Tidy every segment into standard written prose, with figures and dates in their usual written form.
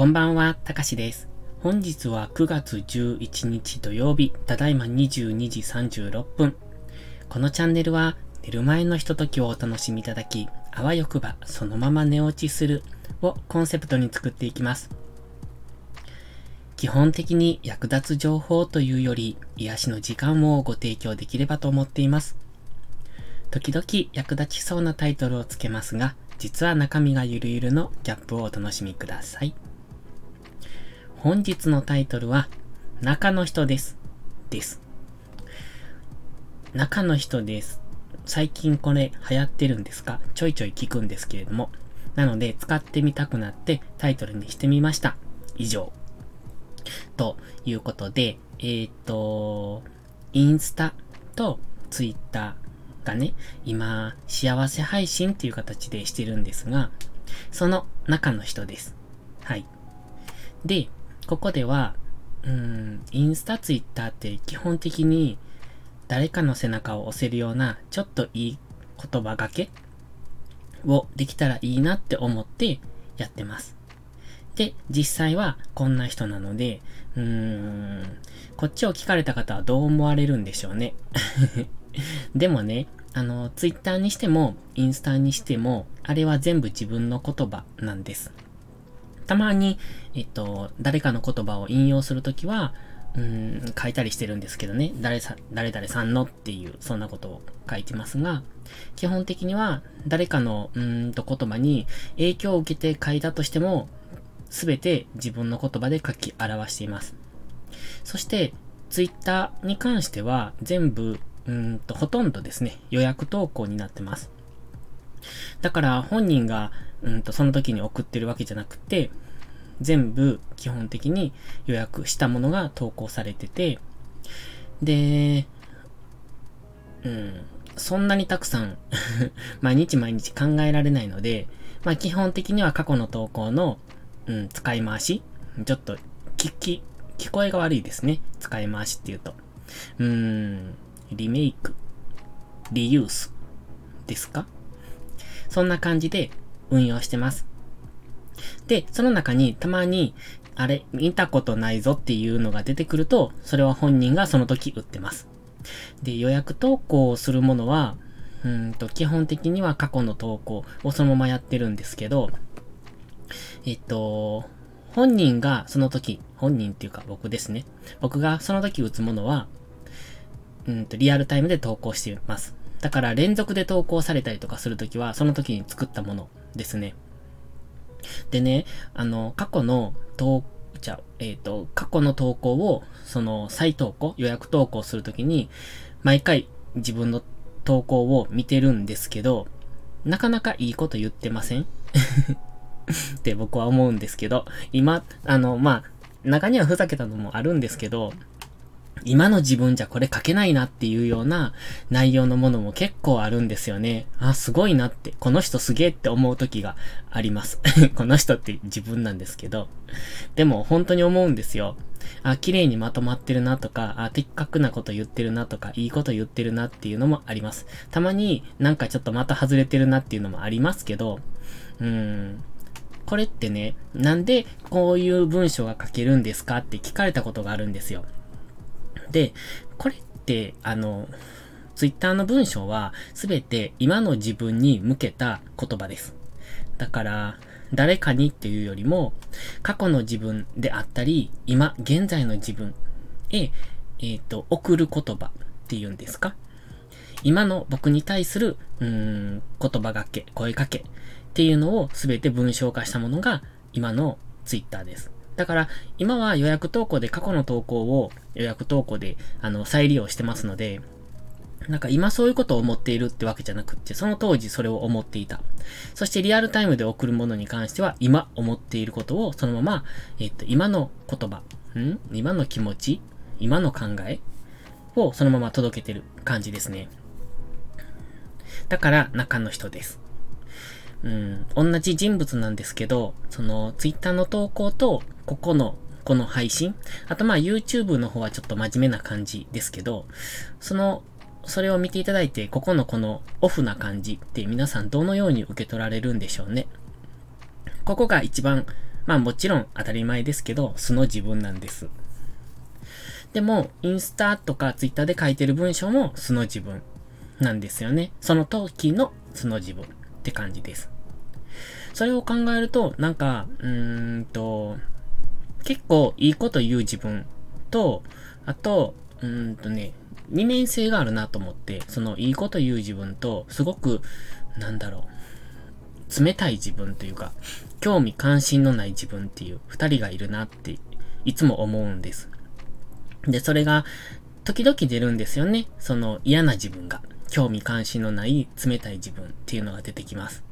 こんばんは、たかしです。本日は9月11日土曜日、ただいま22時36分。このチャンネルは寝る前のひとときをお楽しみいただき、あわよくばそのまま寝落ちするをコンセプトに作っていきます。基本的に役立つ情報というより、癒しの時間をご提供できればと思っています。時々役立ちそうなタイトルをつけますが、実は中身がゆるゆるのギャップをお楽しみください。本日のタイトルは、中の人です。中の人です。最近これ流行ってるんですか？ちょいちょい聞くんですけれども。なので使ってみたくなってタイトルにしてみました。以上。ということで、インスタとツイッターがね、今、幸せ配信っていう形でしてるんですが、その中の人です。はい。で、ここでは、インスタ、ツイッターって基本的に誰かの背中を押せるようなちょっといい言葉がけをできたらいいなって思ってやってます。で、実際はこんな人なので、こっちを聞かれた方はどう思われるんでしょうね。でもね、ツイッターにしても、インスタにしても、あれは全部自分の言葉なんです。たまに、誰かの言葉を引用するときは、書いたりしてるんですけどね、誰々さんのっていう、そんなことを書いてますが、基本的には、誰かの、言葉に影響を受けて書いたとしても、すべて自分の言葉で書き表しています。そして、ツイッターに関しては、全部、ほとんどですね、予約投稿になってます。だから、本人が、その時に送ってるわけじゃなくて、全部基本的に予約したものが投稿されてて、で、そんなにたくさん毎日考えられないので、まあ基本的には過去の投稿の、使い回し、ちょっと聞こえが悪いですね。使い回しっていうと、リメイク、リユースですか？そんな感じで運用してます。で、その中にたまに、あれ、見たことないぞっていうのが出てくると、それは本人がその時売ってます。で、予約投稿をするものは、基本的には過去の投稿をそのままやってるんですけど、本人がその時、本人っていうか僕ですね。僕がその時打つものは、リアルタイムで投稿しています。だから連続で投稿されたりとかするときは、その時に作ったものですね。でね、過去の投稿を、その再投稿、予約投稿するときに、毎回自分の投稿を見てるんですけど、なかなかいいこと言ってません？って僕は思うんですけど、今、中にはふざけたのもあるんですけど、今の自分じゃこれ書けないなっていうような内容のものも結構あるんですよね。あ、すごいなって、この人すげえって思う時があります。この人って自分なんですけど。でも本当に思うんですよ。あ、綺麗にまとまってるなとか、あ、的確なこと言ってるなとか、いいこと言ってるなっていうのもあります。たまになんかちょっとまた外れてるなっていうのもありますけど、これってね、なんでこういう文章が書けるんですかって聞かれたことがあるんですよ。で、これって、ツイッターの文章は、すべて今の自分に向けた言葉です。だから、誰かにっていうよりも、過去の自分であったり、今、現在の自分へ、送る言葉っていうんですか？今の僕に対する、言葉がけ、声かけっていうのをすべて文章化したものが、今のツイッターです。だから、今は予約投稿で過去の投稿を予約投稿で再利用してますので、なんか今そういうことを思っているってわけじゃなくって、その当時それを思っていた。そしてリアルタイムで送るものに関しては、今思っていることをそのまま、今の言葉、今の気持ち、今の考えをそのまま届けてる感じですね。だから、中の人です。同じ人物なんですけど、その、ツイッターの投稿と、この配信、あとまあ YouTube の方はちょっと真面目な感じですけど、それを見ていただいて、このオフな感じって皆さんどのように受け取られるんでしょうね。ここが一番まあもちろん当たり前ですけど、素の自分なんです。でも、インスタとかツイッターで書いてる文章も素の自分なんですよね。その時の素の自分って感じです。それを考えると、なんか、結構いいこと言う自分と、あと、二面性があるなと思って、そのいいこと言う自分と、すごく、冷たい自分というか、興味関心のない自分っていう二人がいるなって、いつも思うんです。で、それが、時々出るんですよね。その嫌な自分が、興味関心のない冷たい自分っていうのが出てきます。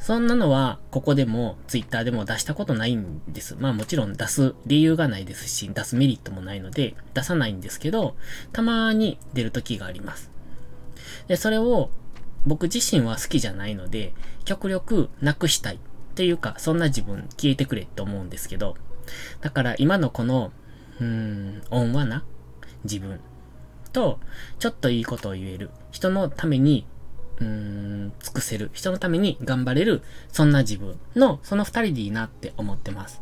そんなのは、ここでも、ツイッターでも出したことないんです。まあもちろん出す理由がないですし、出すメリットもないので、出さないんですけど、たまに出る時があります。で、それを、僕自身は好きじゃないので、極力なくしたいっていうか、そんな自分消えてくれって思うんですけど、だから今のこの、温和な自分と、ちょっといいことを言える、人のために、尽くせる、人のために頑張れる、そんな自分のその二人でいいなって思ってます。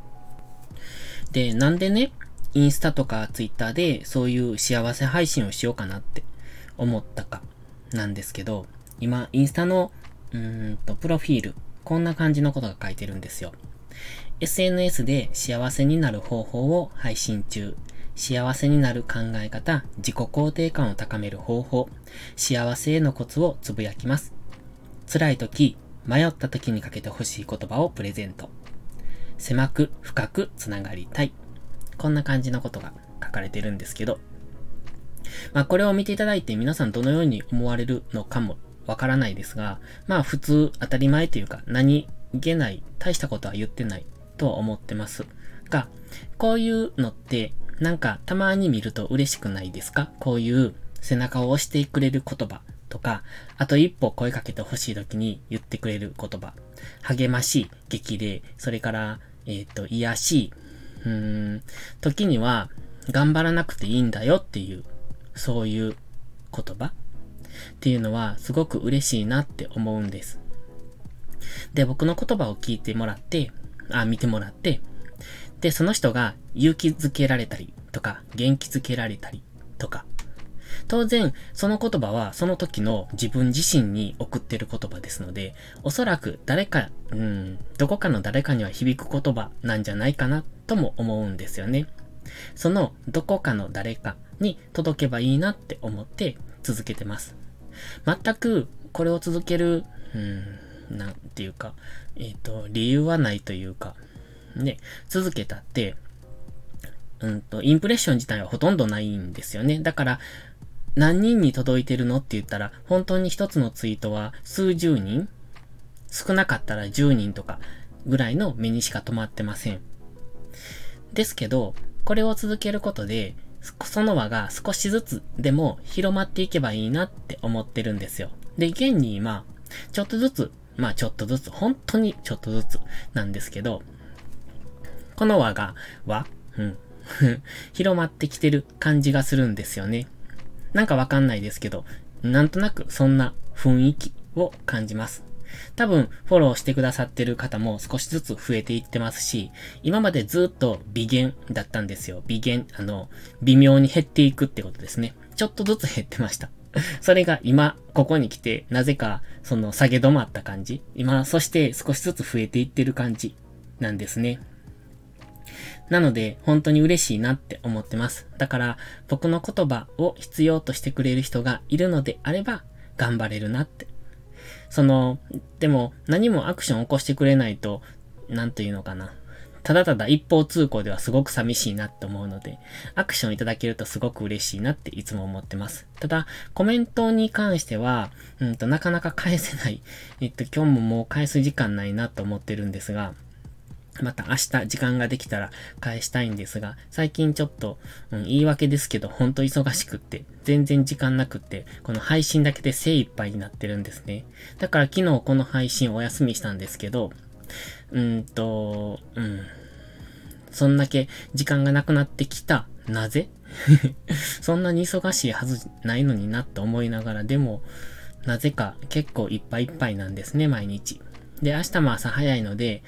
で、なんでね、インスタとかツイッターでそういう幸せ配信をしようかなって思ったかなんですけど、今インスタのプロフィール、こんな感じのことが書いてるんですよ。SNS で幸せになる方法を配信中。幸せになる考え方、自己肯定感を高める方法、幸せへのコツをつぶやきます。辛い時、迷った時にかけてほしい言葉をプレゼント。狭く深くつながりたい。こんな感じのことが書かれてるんですけど、まあこれを見ていただいて皆さんどのように思われるのかもわからないですが、まあ普通当たり前というか何気ない、大したことは言ってないとは思ってますが、こういうのってなんかたまに見ると嬉しくないですか？こういう背中を押してくれる言葉とか、あと一歩声かけてほしい時に言ってくれる言葉、励ましい、激励、それから癒しい、時には頑張らなくていいんだよっていうそういう言葉っていうのはすごく嬉しいなって思うんです。で、僕の言葉を聞いてもらって、見てもらって。で、その人が勇気づけられたりとか、元気づけられたりとか。当然、その言葉はその時の自分自身に送ってる言葉ですので、おそらく誰か、どこかの誰かには響く言葉なんじゃないかなとも思うんですよね。そのどこかの誰かに届けばいいなって思って続けてます。全くこれを続ける、なんていうか、理由はないというか、ね、続けたって、インプレッション自体はほとんどないんですよね。だから、何人に届いてるのって言ったら、本当に一つのツイートは数十人、少なかったら10人とかぐらいの目にしか止まってません。ですけど、これを続けることで、その輪が少しずつでも広まっていけばいいなって思ってるんですよ。で、現に今、本当にちょっとずつなんですけど、この輪が、広まってきてる感じがするんですよね。なんかわかんないですけど、なんとなくそんな雰囲気を感じます。多分、フォローしてくださってる方も少しずつ増えていってますし、今までずっと微減だったんですよ。微減、微妙に減っていくってことですね。ちょっとずつ減ってました。それが今、ここに来て、なぜか、下げ止まった感じ。今、そして少しずつ増えていってる感じなんですね。なので、本当に嬉しいなって思ってます。だから、僕の言葉を必要としてくれる人がいるのであれば、頑張れるなって。でも、何もアクションを起こしてくれないと、なんというのかな。ただただ一方通行ではすごく寂しいなって思うので、アクションいただけるとすごく嬉しいなっていつも思ってます。ただ、コメントに関しては、なかなか返せない。今日ももう返す時間ないなと思ってるんですが、また明日時間ができたら返したいんですが、最近ちょっと、言い訳ですけど、ほんと忙しくって、全然時間なくって、この配信だけで精一杯になってるんですね。だから昨日この配信お休みしたんですけど、そんだけ時間がなくなってきた、なぜそんなに忙しいはずないのになって思いながら、でも、なぜか結構いっぱいいっぱいなんですね、毎日。で、明日も朝早いので、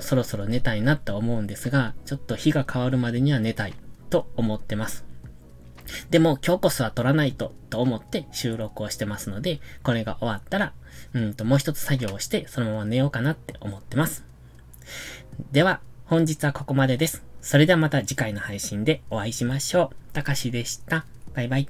そろそろ寝たいなと思うんですが、ちょっと日が変わるまでには寝たいと思ってます。でも今日こそは撮らないとと思って収録をしてますので、これが終わったら、もう一つ作業をしてそのまま寝ようかなって思ってます。では、本日はここまでです。それではまた次回の配信でお会いしましょう。たかしでした。バイバイ。